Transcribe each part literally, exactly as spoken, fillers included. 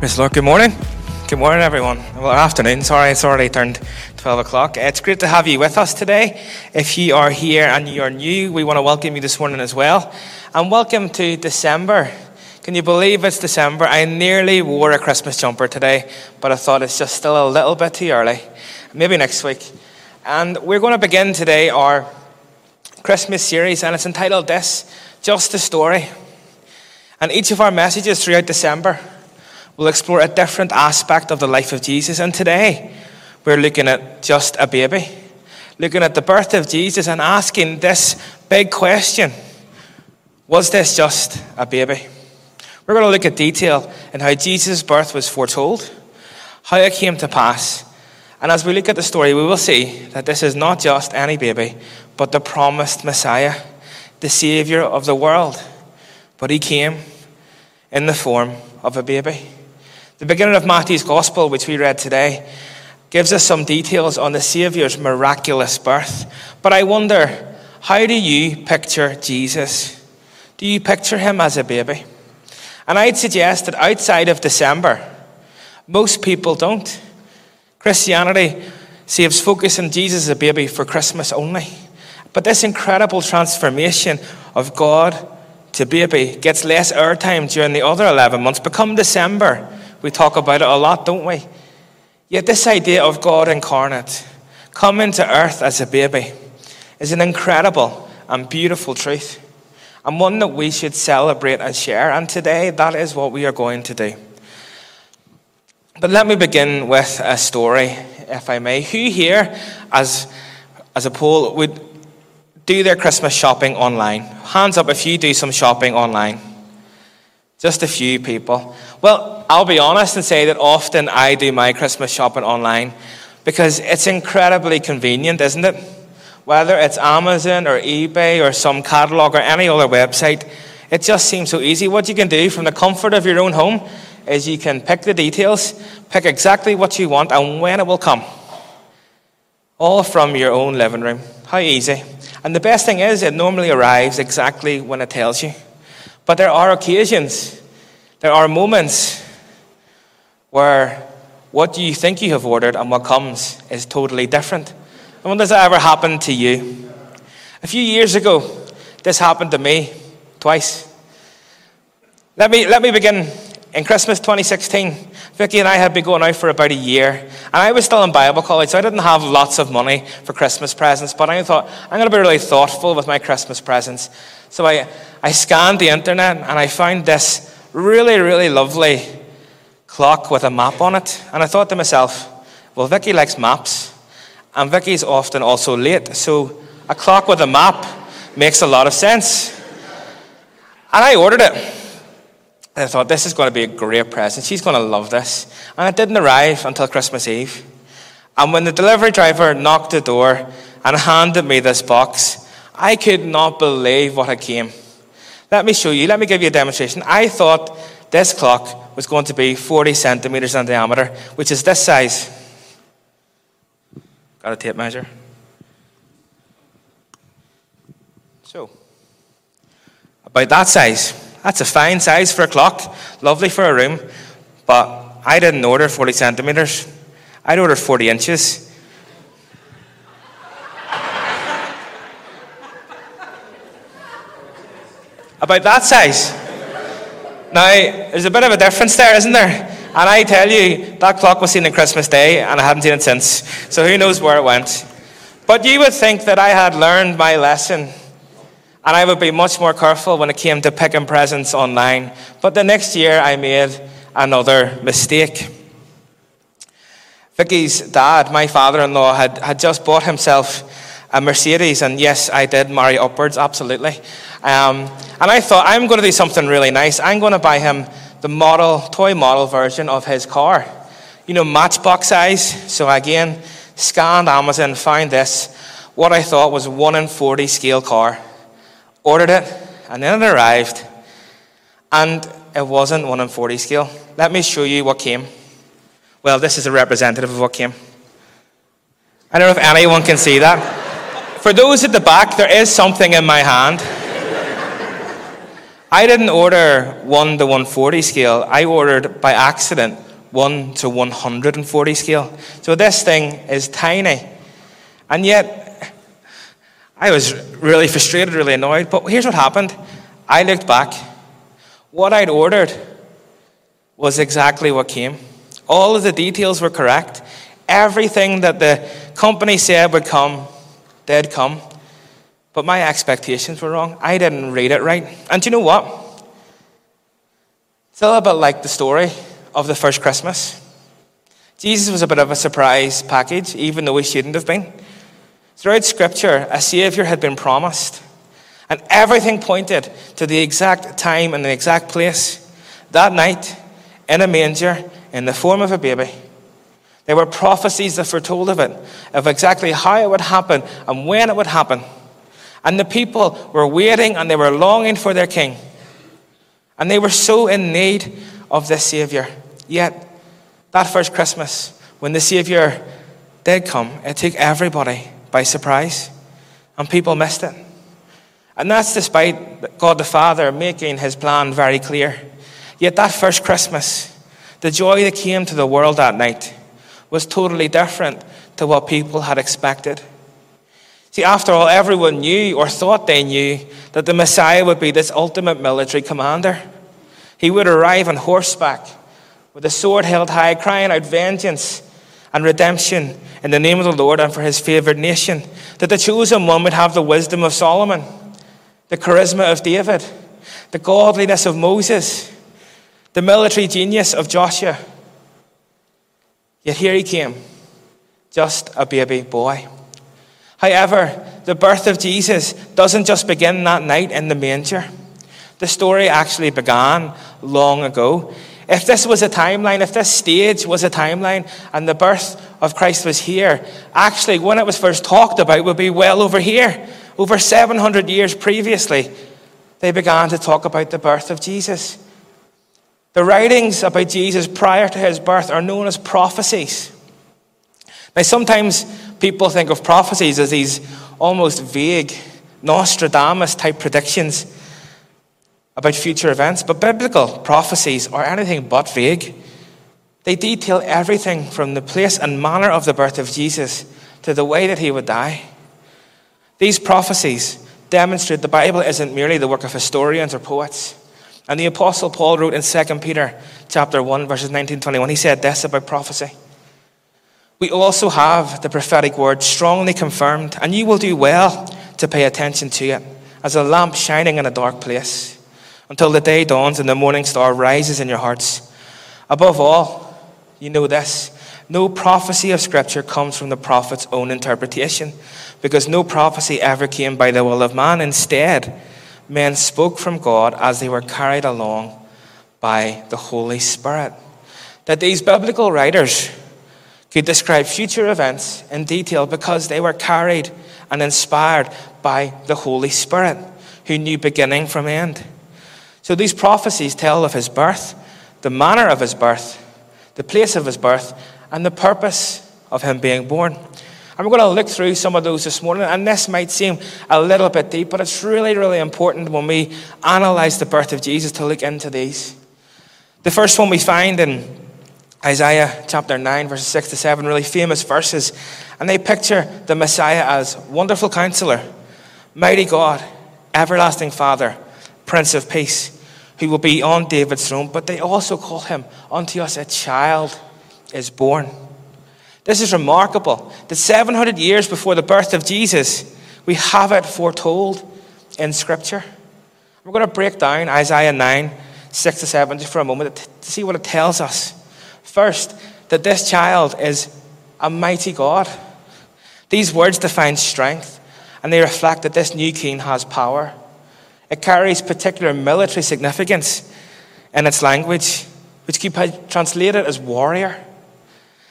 Miss Luke, good morning. Good morning, everyone. Well, afternoon, sorry, it's already turned twelve o'clock. It's great to have you with us today. If you are here and you are new, we want to welcome you this morning as well. And welcome to December. Can you believe it's December? I nearly wore a Christmas jumper today, but I thought it's just still a little bit too early. Maybe next week. And we're going to begin today our Christmas series, and it's entitled this, Just a Story. And each of our messages throughout December will explore a different aspect of the life of Jesus. And today, we're looking at just a baby, looking at the birth of Jesus and asking this big question, was this just a baby? We're going to look at detail in how Jesus' birth was foretold, how it came to pass. And as we look at the story, we will see that this is not just any baby, but the promised Messiah, the Savior of the world. But he came in the form of a baby. The beginning of Matthew's Gospel, which we read today, gives us some details on the Saviour's miraculous birth. But I wonder, how do you picture Jesus? Do you picture him as a baby? And I'd suggest that outside of December, most people don't. Christianity saves focus on Jesus as a baby for Christmas only. But this incredible transformation of God to baby gets less airtime during the other eleven months. But come December, we talk about it a lot, don't we? Yet this idea of God incarnate, coming to earth as a baby, is an incredible and beautiful truth, and one that we should celebrate and share. And today, that is what we are going to do. But let me begin with a story, if I may. Who here, as, as a poll, would do their Christmas shopping online? Hands up if you do some shopping online. Just a few people. Well, I'll be honest and say that often I do my Christmas shopping online because it's incredibly convenient, isn't it? Whether it's Amazon or eBay or some catalogue or any other website, it just seems so easy. What you can do from the comfort of your own home is you can pick the details, pick exactly what you want and when it will come. All from your own living room. How easy. And the best thing is, it normally arrives exactly when it tells you. But there are occasions, there are moments where what you think you have ordered and what comes is totally different. And when does that ever happen to you? A few years ago, this happened to me twice. Let me let me begin. In Christmas twenty sixteen, Vicky and I had been going out for about a year, and I was still in Bible college, so I didn't have lots of money for Christmas presents, but I thought, I'm going to be really thoughtful with my Christmas presents. So I, I scanned the internet, and I found this really, really lovely clock with a map on it, and I thought to myself, well, Vicky likes maps, and Vicky's often also late, so a clock with a map makes a lot of sense. And I ordered it. I thought, this is going to be a great present. She's going to love this. And it didn't arrive until Christmas Eve. And when the delivery driver knocked the door and handed me this box, I could not believe what it came. Let me show you. Let me give you a demonstration. I thought this clock was going to be forty centimetres in diameter, which is this size. Got a tape measure. So, about that size. That's a fine size for a clock, lovely for a room, but I didn't order forty centimetres. I'd ordered forty inches. About that size. Now, there's a bit of a difference there, isn't there? And I tell you, that clock was seen on Christmas Day, and I haven't seen it since. So who knows where it went. But you would think that I had learned my lesson, and I would be much more careful when it came to picking presents online. But the next year, I made another mistake. Vicky's dad, my father-in-law, had, had just bought himself a Mercedes. And yes, I did marry upwards, absolutely. Um, and I thought, I'm going to do something really nice. I'm going to buy him the model, toy model version of his car. You know, matchbox size. So again, scanned Amazon, found this, what I thought was one in forty scale car. Ordered it, and then it arrived, and it wasn't one in forty scale. Let me show you what came. Well, this is a representative of what came. I don't know if anyone can see that. For those at the back, there is something in my hand. I didn't order one to one forty scale. I ordered, by accident, one to one forty scale. So this thing is tiny. And yet, I was really frustrated, really annoyed. But here's what happened. I looked back. What I'd ordered was exactly what came. All of the details were correct. Everything that the company said would come, did come. But my expectations were wrong. I didn't read it right. And do you know what? It's a little bit like the story of the first Christmas. Jesus was a bit of a surprise package, even though he shouldn't have been. Throughout Scripture, a Savior had been promised. And everything pointed to the exact time and the exact place. That night, in a manger, in the form of a baby. There were prophecies that foretold of it, of exactly how it would happen and when it would happen. And the people were waiting and they were longing for their king. And they were so in need of this Savior. Yet, that first Christmas, when the Savior did come, it took everybody by surprise. And people missed it. And that's despite God the Father making his plan very clear. Yet that first Christmas, the joy that came to the world that night was totally different to what people had expected. See, after all, everyone knew or thought they knew that the Messiah would be this ultimate military commander. He would arrive on horseback with a sword held high, crying out vengeance and redemption in the name of the Lord and for his favored nation. That the chosen one would have the wisdom of Solomon, the charisma of David, the godliness of Moses, the military genius of Joshua. Yet here he came, just a baby boy. However, the birth of Jesus doesn't just begin that night in the manger. The story actually began long ago. If this was a timeline, if this stage was a timeline, and the birth of Christ was here, actually when it was first talked about would be well over here. Over seven hundred years previously, they began to talk about the birth of Jesus. The writings about Jesus prior to his birth are known as prophecies. Now, sometimes people think of prophecies as these almost vague, Nostradamus-type predictions about future events, but biblical prophecies are anything but vague. They detail everything from the place and manner of the birth of Jesus to the way that he would die. These prophecies demonstrate the Bible isn't merely the work of historians or poets. And the Apostle Paul wrote in Second Peter chapter one, verses nineteen to twenty-one, he said this about prophecy. We also have the prophetic word strongly confirmed, and you will do well to pay attention to it, as a lamp shining in a dark place, until the day dawns and the morning star rises in your hearts. Above all, you know this, no prophecy of Scripture comes from the prophet's own interpretation, because no prophecy ever came by the will of man. Instead, men spoke from God as they were carried along by the Holy Spirit. That these biblical writers could describe future events in detail because they were carried and inspired by the Holy Spirit, who knew beginning from end. So these prophecies tell of his birth, the manner of his birth, the place of his birth, and the purpose of him being born. And we're going to look through some of those this morning, and this might seem a little bit deep, but it's really, really important when we analyze the birth of Jesus to look into these. The first one we find in Isaiah chapter nine, verses six to seven, really famous verses. And they picture the Messiah as Wonderful Counselor, Mighty God, Everlasting Father, Prince of Peace, who will be on David's throne. But they also call him, unto us a child is born. This is remarkable, that seven hundred years before the birth of Jesus, we have it foretold in Scripture. We're going to break down Isaiah nine, six to seven, just for a moment, to see what it tells us. First, that this child is a mighty God. These words define strength, and they reflect that this new king has power. It carries particular military significance in its language, which could be translated as warrior.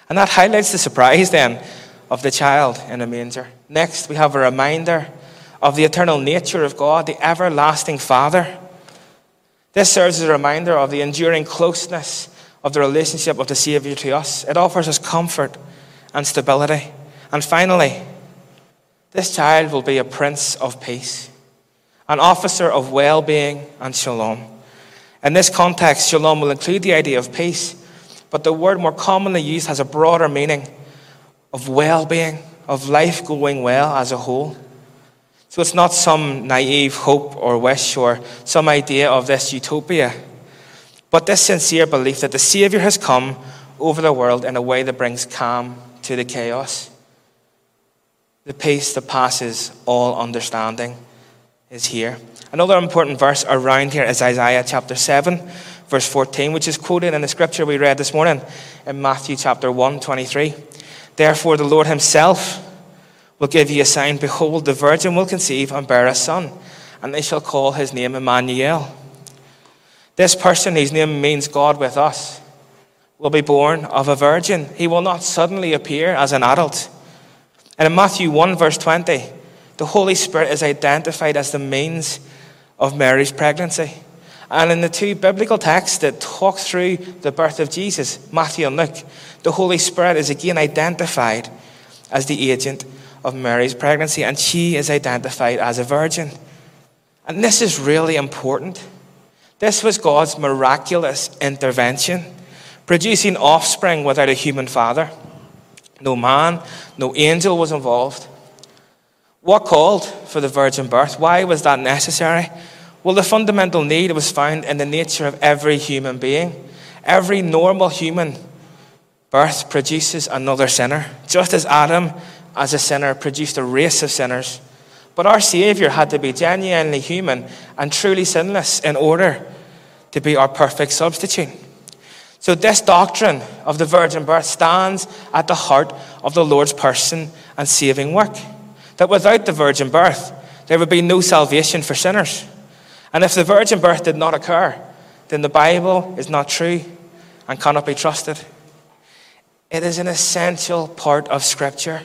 And that highlights the surprise, then, of the child in a manger. Next, we have a reminder of the eternal nature of God, the everlasting Father. This serves as a reminder of the enduring closeness of the relationship of the Savior to us. It offers us comfort and stability. And finally, this child will be a Prince of Peace. an officer of well-being and shalom. In this context, shalom will include the idea of peace, but the word more commonly used has a broader meaning of well-being, of life going well as a whole. So it's not some naive hope or wish or some idea of this utopia, but this sincere belief that the Savior has come over the world in a way that brings calm to the chaos. The peace that passes all understanding is here. Another important verse around here is Isaiah chapter seven, verse fourteen, which is quoted in the scripture we read this morning in Matthew chapter one, twenty-three. Therefore the Lord himself will give you a sign. Behold, the virgin will conceive and bear a son, and they shall call his name Emmanuel. This person, whose name means God with us, will be born of a virgin. He will not suddenly appear as an adult. And in Matthew one, verse twenty, the Holy Spirit is identified as the means of Mary's pregnancy. And in the two biblical texts that talk through the birth of Jesus, Matthew and Luke, the Holy Spirit is again identified as the agent of Mary's pregnancy, and she is identified as a virgin. And this is really important. This was God's miraculous intervention, producing offspring without a human father. No man, no angel was involved. What called for the virgin birth? Why was that necessary? Well, the fundamental need was found in the nature of every human being. Every normal human birth produces another sinner. Just as Adam, as a sinner, produced a race of sinners. But our Savior had to be genuinely human and truly sinless in order to be our perfect substitute. So this doctrine of the virgin birth stands at the heart of the Lord's person and saving work. That without the virgin birth, there would be no salvation for sinners. And if the virgin birth did not occur, then the Bible is not true and cannot be trusted. It is an essential part of Scripture,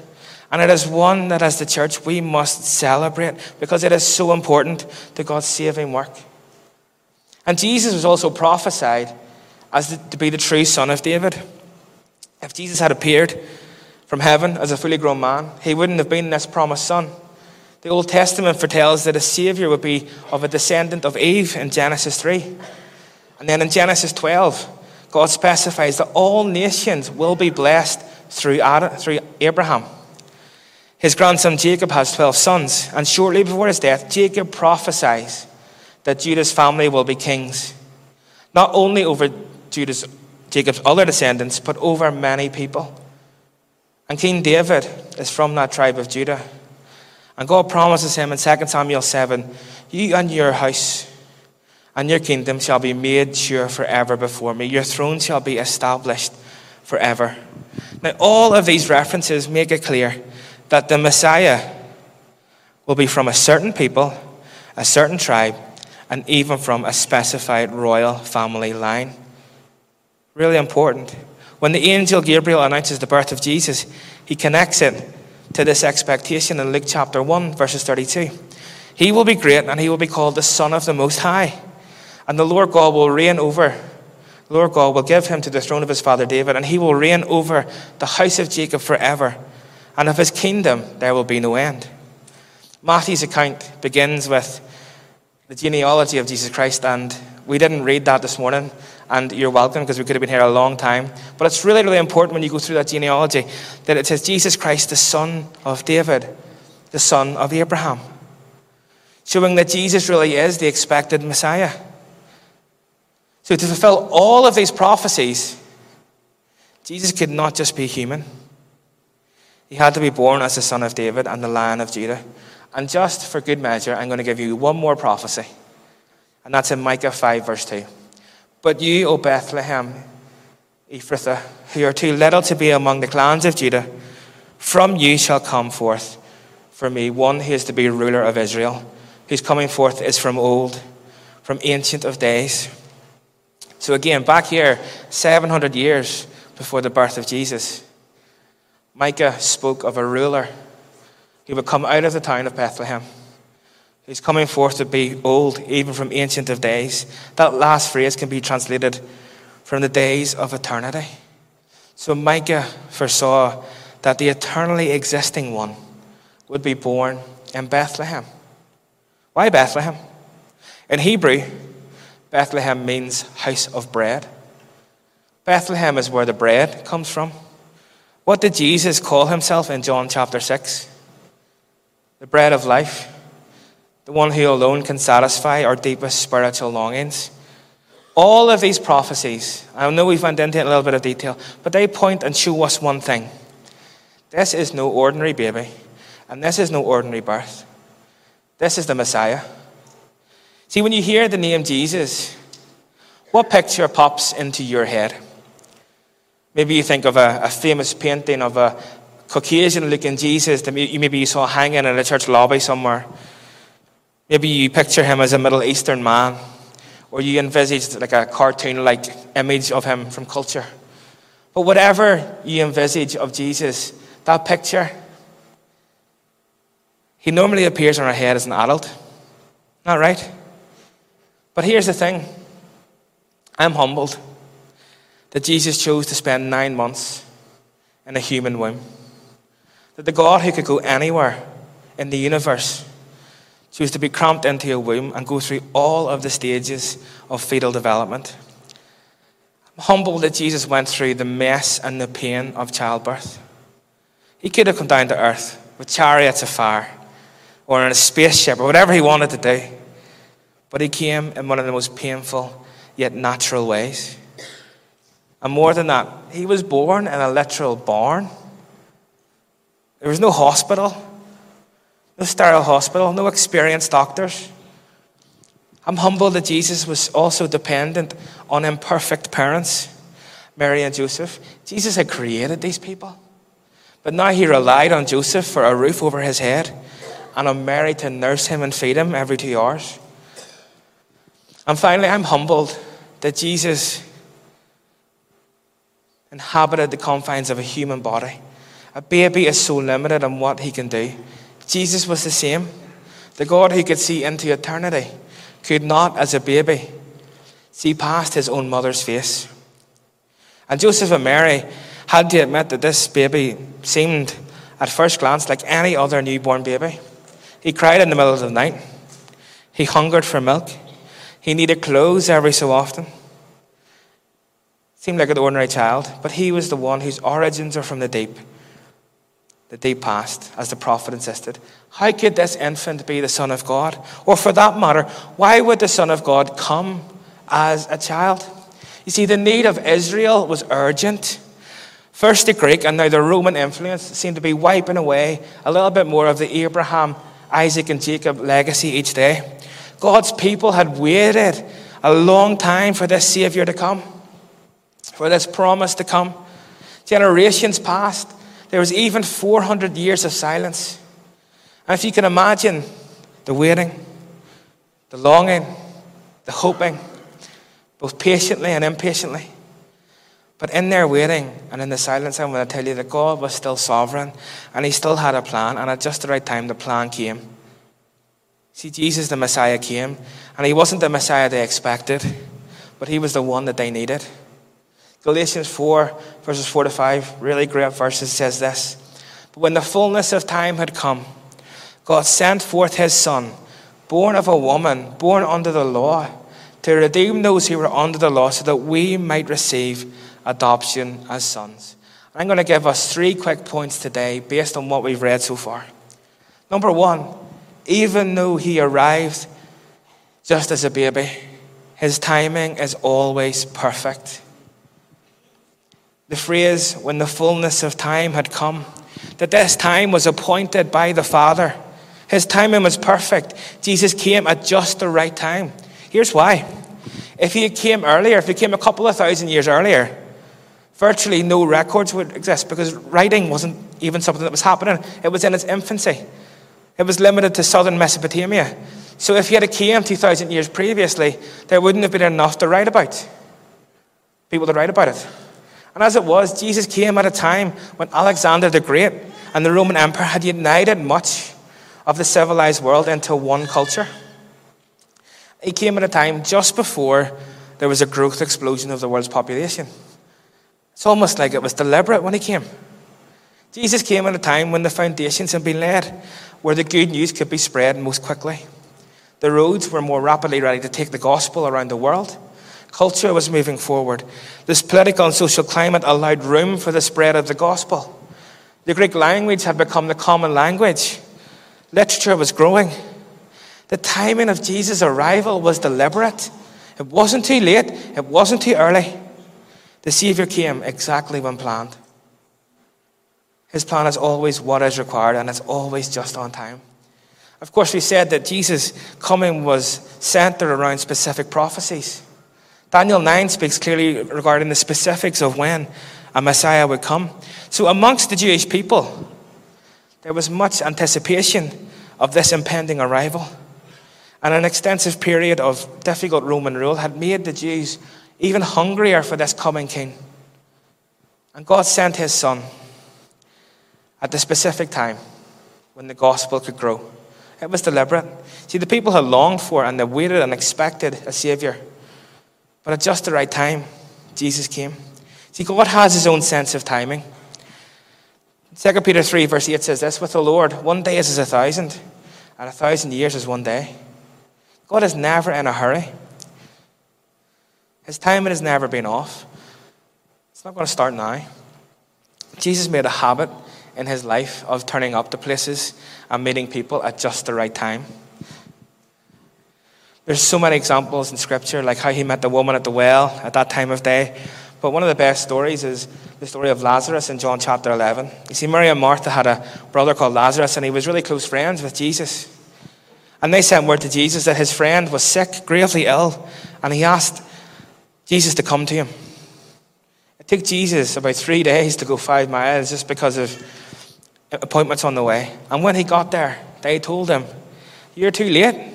and it is one that as the church we must celebrate because it is so important to God's saving work. And Jesus was also prophesied as the, to be the true son of David. If Jesus had appeared from heaven as a fully grown man, he wouldn't have been this promised son. The Old Testament foretells that a Savior would be of a descendant of Eve in Genesis three. And then in Genesis twelve, God specifies that all nations will be blessed through Adam, through Abraham. His grandson Jacob has twelve sons, and shortly before his death, Jacob prophesies that Judah's family will be kings, not only over Judah's, Jacob's other descendants, but over many people. And King David is from that tribe of Judah. And God promises him in Second Samuel seven, you and your house and your kingdom shall be made sure forever before me. Your throne shall be established forever. Now, all of these references make it clear that the Messiah will be from a certain people, a certain tribe, and even from a specified royal family line. Really important. When the angel Gabriel announces the birth of Jesus, he connects it to this expectation in Luke chapter one, verses thirty-two. He will be great, and he will be called the Son of the Most High. And the Lord God will reign over, the Lord God will give him to the throne of his father David, and he will reign over the house of Jacob forever. And of his kingdom, there will be no end. Matthew's account begins with the genealogy of Jesus Christ, and we didn't read that this morning, and you're welcome because we could have been here a long time. But it's really, really important when you go through that genealogy that it says Jesus Christ, the son of David, the son of Abraham, showing that Jesus really is the expected Messiah. So to fulfill all of these prophecies, Jesus could not just be human. He had to be born as the son of David and the Lion of Judah. And just for good measure, I'm going to give you one more prophecy. And that's in Micah five, verse two. But you, O Bethlehem, Ephrathah, who are too little to be among the clans of Judah, from you shall come forth for me one who is to be ruler of Israel, whose coming forth is from old, from ancient of days. So again, back here, seven hundred years before the birth of Jesus, Micah spoke of a ruler who would come out of the town of Bethlehem, whose coming forth would be old, even from ancient of days. That last phrase can be translated from the days of eternity. So Micah foresaw that the eternally existing one would be born in Bethlehem. Why Bethlehem? In Hebrew, Bethlehem means house of bread. Bethlehem is where the bread comes from. What did Jesus call himself in John chapter six? The bread of life, the one who alone can satisfy our deepest spiritual longings. All of these prophecies, I know we've went into it in a little bit of detail, but they point and show us one thing. This is no ordinary baby, and this is no ordinary birth. This is the Messiah. See, when you hear the name Jesus, what picture pops into your head? Maybe you think of a, a famous painting of a Caucasian-looking Jesus that you maybe you saw hanging in a church lobby somewhere. Maybe you picture him as a Middle Eastern man, or you envisage like a cartoon-like image of him from culture. But whatever you envisage of Jesus, that picture, he normally appears on our head as an adult. Not right? But here's the thing. I'm humbled that Jesus chose to spend nine months in a human womb. That the God who could go anywhere in the universe chose to be cramped into a womb and go through all of the stages of fetal development. I'm humbled that Jesus went through the mess and the pain of childbirth. He could have come down to earth with chariots of fire or in a spaceship or whatever he wanted to do. But he came in one of the most painful yet natural ways. And more than that, he was born in a literal barn. There was no hospital, no sterile hospital, no experienced doctors. I'm humbled that Jesus was also dependent on imperfect parents, Mary and Joseph. Jesus had created these people. But now he relied on Joseph for a roof over his head and on Mary to nurse him and feed him every two hours. And finally, I'm humbled that Jesus inhabited the confines of a human body. A baby is so limited in what he can do. Jesus was the same. The God who could see into eternity could not, as a baby, see past his own mother's face. And Joseph and Mary had to admit that this baby seemed, at first glance, like any other newborn baby. He cried in the middle of the night. He hungered for milk. He needed clothes every so often. Seemed like an ordinary child, but he was the one whose origins are from the deep. The deep past, as the prophet insisted. How could this infant be the Son of God? Or for that matter, why would the Son of God come as a child? You see, the need of Israel was urgent. First the Greek and now the Roman influence seemed to be wiping away a little bit more of the Abraham, Isaac and Jacob legacy each day. God's people had waited a long time for this Savior to come, for this promise to come. Generations passed. There was even four hundred years of silence. And if you can imagine the waiting, the longing, the hoping, both patiently and impatiently. But in their waiting and in the silence, I'm going to tell you that God was still sovereign and he still had a plan. And at just the right time, the plan came. See, Jesus, the Messiah, came. And he wasn't the Messiah they expected, but he was the one that they needed. Galatians four, verses four to five, really great verses, says this. But when the fullness of time had come, God sent forth his Son, born of a woman, born under the law, to redeem those who were under the law so that we might receive adoption as sons. I'm going to give us three quick points today based on what we've read so far. Number one, even though he arrived just as a baby, his timing is always perfect. The phrase, when the fullness of time had come, that this time was appointed by the Father. His timing was perfect. Jesus came at just the right time. Here's why. If he came earlier, if he came a couple of thousand years earlier, virtually no records would exist because writing wasn't even something that was happening. It was in its infancy. It was limited to southern Mesopotamia. So if he had came two thousand years previously, there wouldn't have been enough to write about. People to write about it. And as it was, Jesus came at a time when Alexander the Great and the Roman Empire had united much of the civilized world into one culture. He came at a time just before there was a growth explosion of the world's population. It's almost like it was deliberate when he came. Jesus came at a time when the foundations had been laid, where the good news could be spread most quickly. The roads were more rapidly ready to take the gospel around the world. Culture was moving forward. This political and social climate allowed room for the spread of the gospel. The Greek language had become the common language. Literature was growing. The timing of Jesus' arrival was deliberate. It wasn't too late. It wasn't too early. The Savior came exactly when planned. His plan is always what is required, and it's always just on time. Of course, we said that Jesus' coming was centered around specific prophecies. Daniel nine speaks clearly regarding the specifics of when a Messiah would come. So amongst the Jewish people, there was much anticipation of this impending arrival. And an extensive period of difficult Roman rule had made the Jews even hungrier for this coming king. And God sent his son at the specific time when the gospel could grow. It was deliberate. See, the people had longed for and they waited and expected a Savior. But at just the right time, Jesus came. See, God has his own sense of timing. Second Peter three, verse eight says this, with the Lord, one day is as a thousand, and a thousand years is one day. God is never in a hurry. His timing has never been off. It's not going to start now. Jesus made a habit in his life of turning up to places and meeting people at just the right time. There's so many examples in Scripture, like how he met the woman at the well at that time of day. But one of the best stories is the story of Lazarus in John chapter eleven. You see, Mary and Martha had a brother called Lazarus, and he was really close friends with Jesus. And they sent word to Jesus that his friend was sick, gravely ill, and he asked Jesus to come to him. It took Jesus about three days to go five miles just because of appointments on the way. And when he got there, they told him, "You're too late.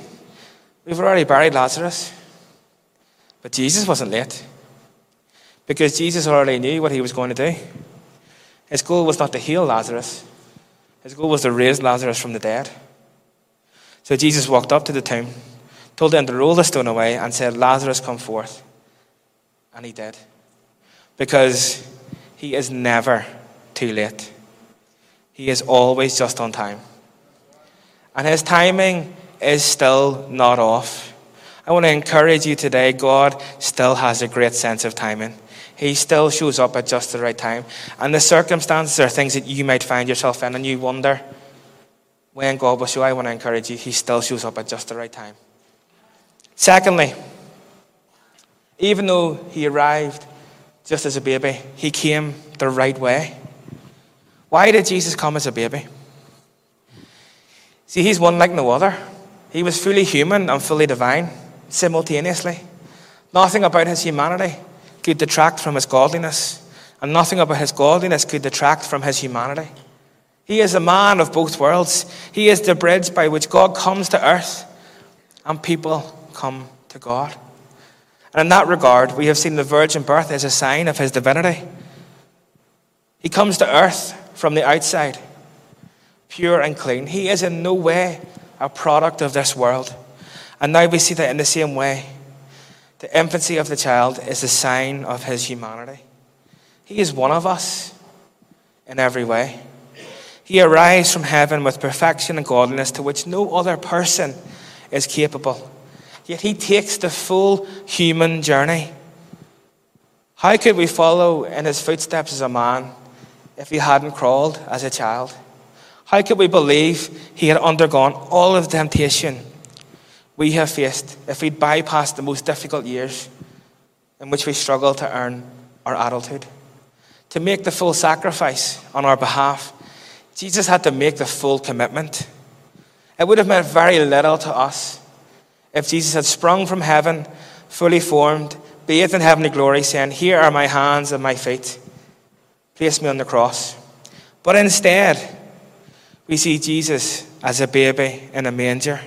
We've already buried Lazarus." But Jesus wasn't late, because Jesus already knew what he was going to do. His goal was not to heal Lazarus. His goal was to raise Lazarus from the dead. So Jesus walked up to the tomb, told them to roll the stone away, and said, "Lazarus, come forth." And he did. Because he is never too late. He is always just on time. And his timing is still not off. I want to encourage you today, God still has a great sense of timing. He still shows up at just the right time. And the circumstances are things that you might find yourself in and you wonder when God will show. I want to encourage you, he still shows up at just the right time. Secondly, even though he arrived just as a baby, he came the right way. Why did Jesus come as a baby? See, he's one like no other. He was fully human and fully divine simultaneously. Nothing about his humanity could detract from his godliness, and nothing about his godliness could detract from his humanity. He is the man of both worlds. He is the bridge by which God comes to earth and people come to God. And in that regard, we have seen the virgin birth as a sign of his divinity. He comes to earth from the outside, pure and clean. He is in no way a product of this world. And now we see that in the same way, the infancy of the child is a sign of his humanity. He is one of us in every way. He arrives from heaven with perfection and godliness to which no other person is capable. Yet he takes the full human journey. How could we follow in his footsteps as a man if he hadn't crawled as a child? How could we believe he had undergone all of the temptation we have faced if we'd bypassed the most difficult years in which we struggle to earn our adulthood? To make the full sacrifice on our behalf, Jesus had to make the full commitment. It would have meant very little to us if Jesus had sprung from heaven, fully formed, bathed in heavenly glory, saying, "Here are my hands and my feet. Place me on the cross." But instead, we see Jesus as a baby in a manger.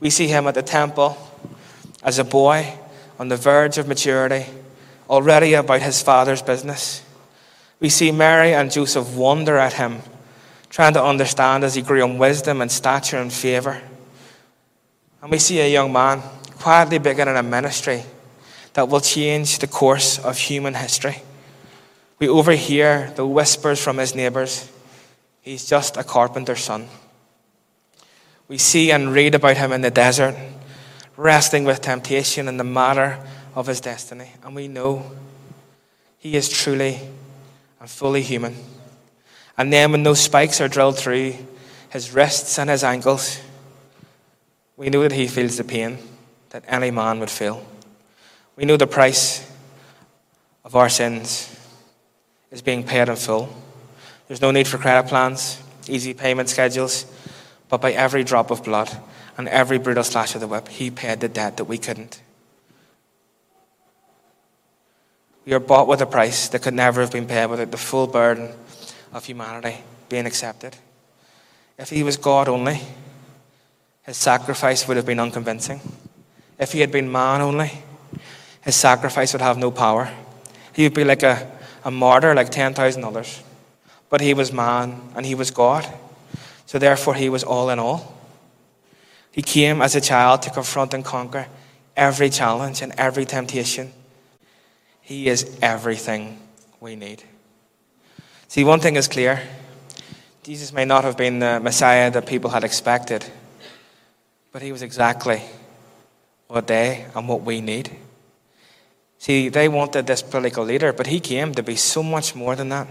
We see him at the temple as a boy on the verge of maturity, already about his father's business. We see Mary and Joseph wonder at him, trying to understand as he grew in wisdom and stature and favor. And we see a young man quietly beginning a ministry that will change the course of human history. We overhear the whispers from his neighbors, "He's just a carpenter's son." We see and read about him in the desert, wrestling with temptation and the matter of his destiny. And we know he is truly and fully human. And then when those spikes are drilled through his wrists and his ankles, we know that he feels the pain that any man would feel. We know the price of our sins is being paid in full. There's no need for credit plans, easy payment schedules, but by every drop of blood and every brutal slash of the whip, he paid the debt that we couldn't. We are bought with a price that could never have been paid without the full burden of humanity being accepted. If he was God only, his sacrifice would have been unconvincing. If he had been man only, his sacrifice would have no power. He would be like a, a martyr, like ten thousand others. But he was man and he was God. So therefore he was all in all. He came as a child to confront and conquer every challenge and every temptation. He is everything we need. See, one thing is clear. Jesus may not have been the Messiah that people had expected, but he was exactly what they and what we need. See, they wanted this political leader, but he came to be so much more than that.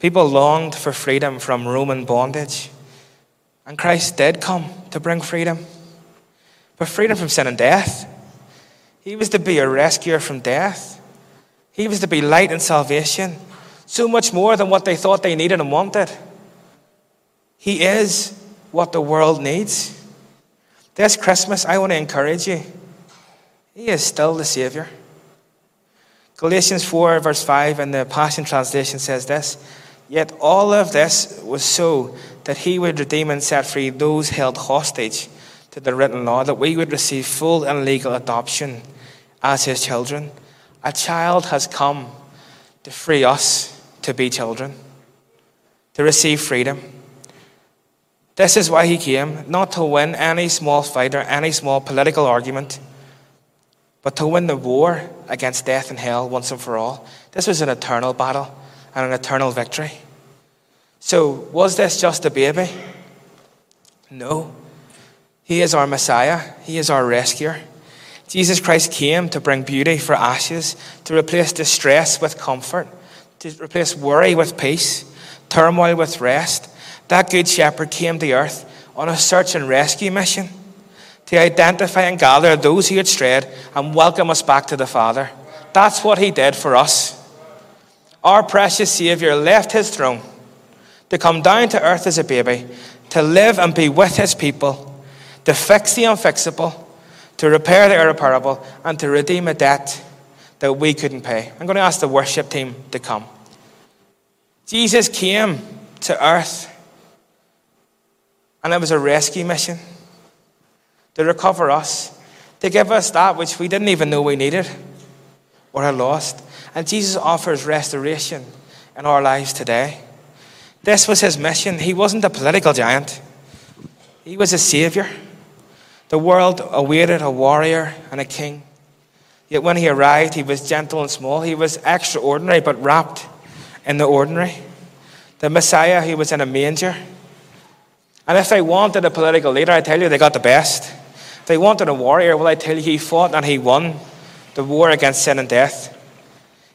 People longed for freedom from Roman bondage, and Christ did come to bring freedom. But freedom from sin and death. He was to be a rescuer from death. He was to be light and salvation. So much more than what they thought they needed and wanted. He is what the world needs. This Christmas, I want to encourage you. He is still the Savior. Galatians four, verse five, in the Passion Translation says this: "Yet all of this was so that he would redeem and set free those held hostage to the written law, that we would receive full and legal adoption as his children." A child has come to free us to be children, to receive freedom. This is why he came, not to win any small fight or any small political argument, but to win the war against death and hell once and for all. This was an eternal battle and an eternal victory. So, was this just a baby? No. He is our Messiah. He is our rescuer. Jesus Christ came to bring beauty for ashes, to replace distress with comfort, to replace worry with peace, turmoil with rest. That good shepherd came to earth on a search and rescue mission to identify and gather those who had strayed and welcome us back to the Father. That's what he did for us. Our precious Savior left his throne to come down to earth as a baby, to live and be with his people, to fix the unfixable, to repair the irreparable, and to redeem a debt that we couldn't pay. I'm going to ask the worship team to come. Jesus came to earth, and it was a rescue mission to recover us, to give us that which we didn't even know we needed or had lost. And Jesus offers restoration in our lives today. This was his mission. He wasn't a political giant. He was a Savior. The world awaited a warrior and a king. Yet when he arrived, he was gentle and small. He was extraordinary, but wrapped in the ordinary. The Messiah, he was in a manger. And if they wanted a political leader, I tell you, they got the best. If they wanted a warrior, well, I tell you, he fought and he won the war against sin and death.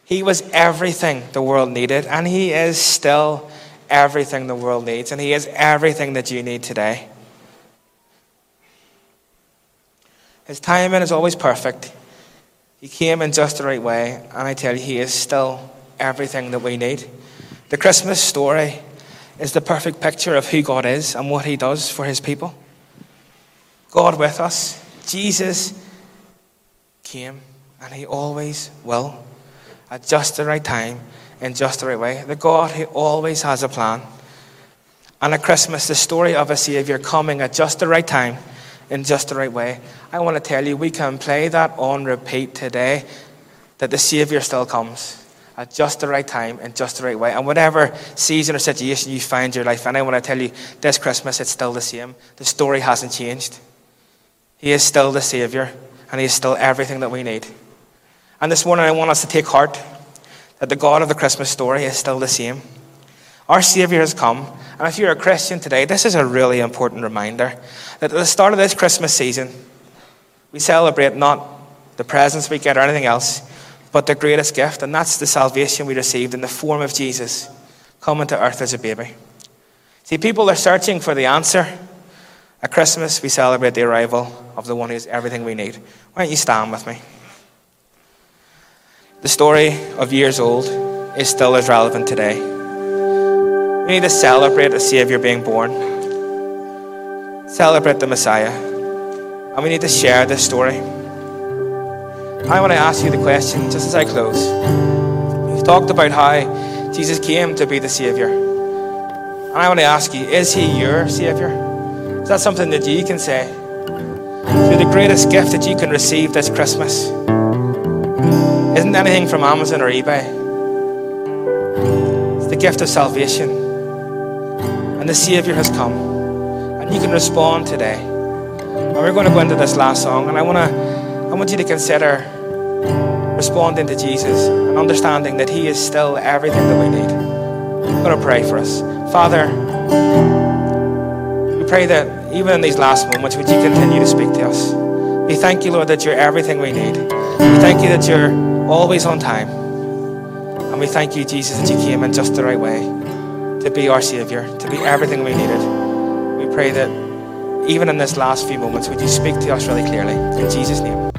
He was everything the world needed, and he is still everything the world needs, and he is everything that you need today. His timing is always perfect. He came in just the right way, and I tell you, he is still everything that we need. The Christmas story is the perfect picture of who God is and what he does for his people. God with us. Jesus came, and he always will, at just the right time, in just the right way. The God who always has a plan. And at Christmas, the story of a Savior coming at just the right time, in just the right way. I want to tell you, we can play that on repeat today, that the Savior still comes at just the right time and just the right way. And whatever season or situation you find your life in, I want to tell you, this Christmas, it's still the same. The story hasn't changed. He is still the Savior, and he is still everything that we need. And this morning, I want us to take heart that the God of the Christmas story is still the same. Our Savior has come. And if you're a Christian today, this is a really important reminder that at the start of this Christmas season, we celebrate not the presents we get or anything else, but the greatest gift, and that's the salvation we received in the form of Jesus coming to earth as a baby. See, people are searching for the answer. At Christmas, we celebrate the arrival of the one who is everything we need. Why don't you stand with me? The story of years old is still as relevant today. We need to celebrate the Savior being born, celebrate the Messiah, and we need to share this story. I want to ask you the question just as I close. We've talked about how Jesus came to be the Savior. And I want to ask you, is he your Savior? Is that something that you can say? You're the greatest gift that you can receive this Christmas. Isn't anything from Amazon or eBay. It's the gift of salvation. And the Savior has come. And you can respond today. And we're going to go into this last song. And I want to I want you to consider responding to Jesus and understanding that he is still everything that we need. I'm going to pray for us. Father, we pray that even in these last moments, would you continue to speak to us? We thank you, Lord, that you're everything we need. We thank you that you're always on time. And we thank you, Jesus, that you came in just the right way to be our Savior, to be everything we needed. We pray that even in this last few moments, would you speak to us really clearly. In Jesus' name.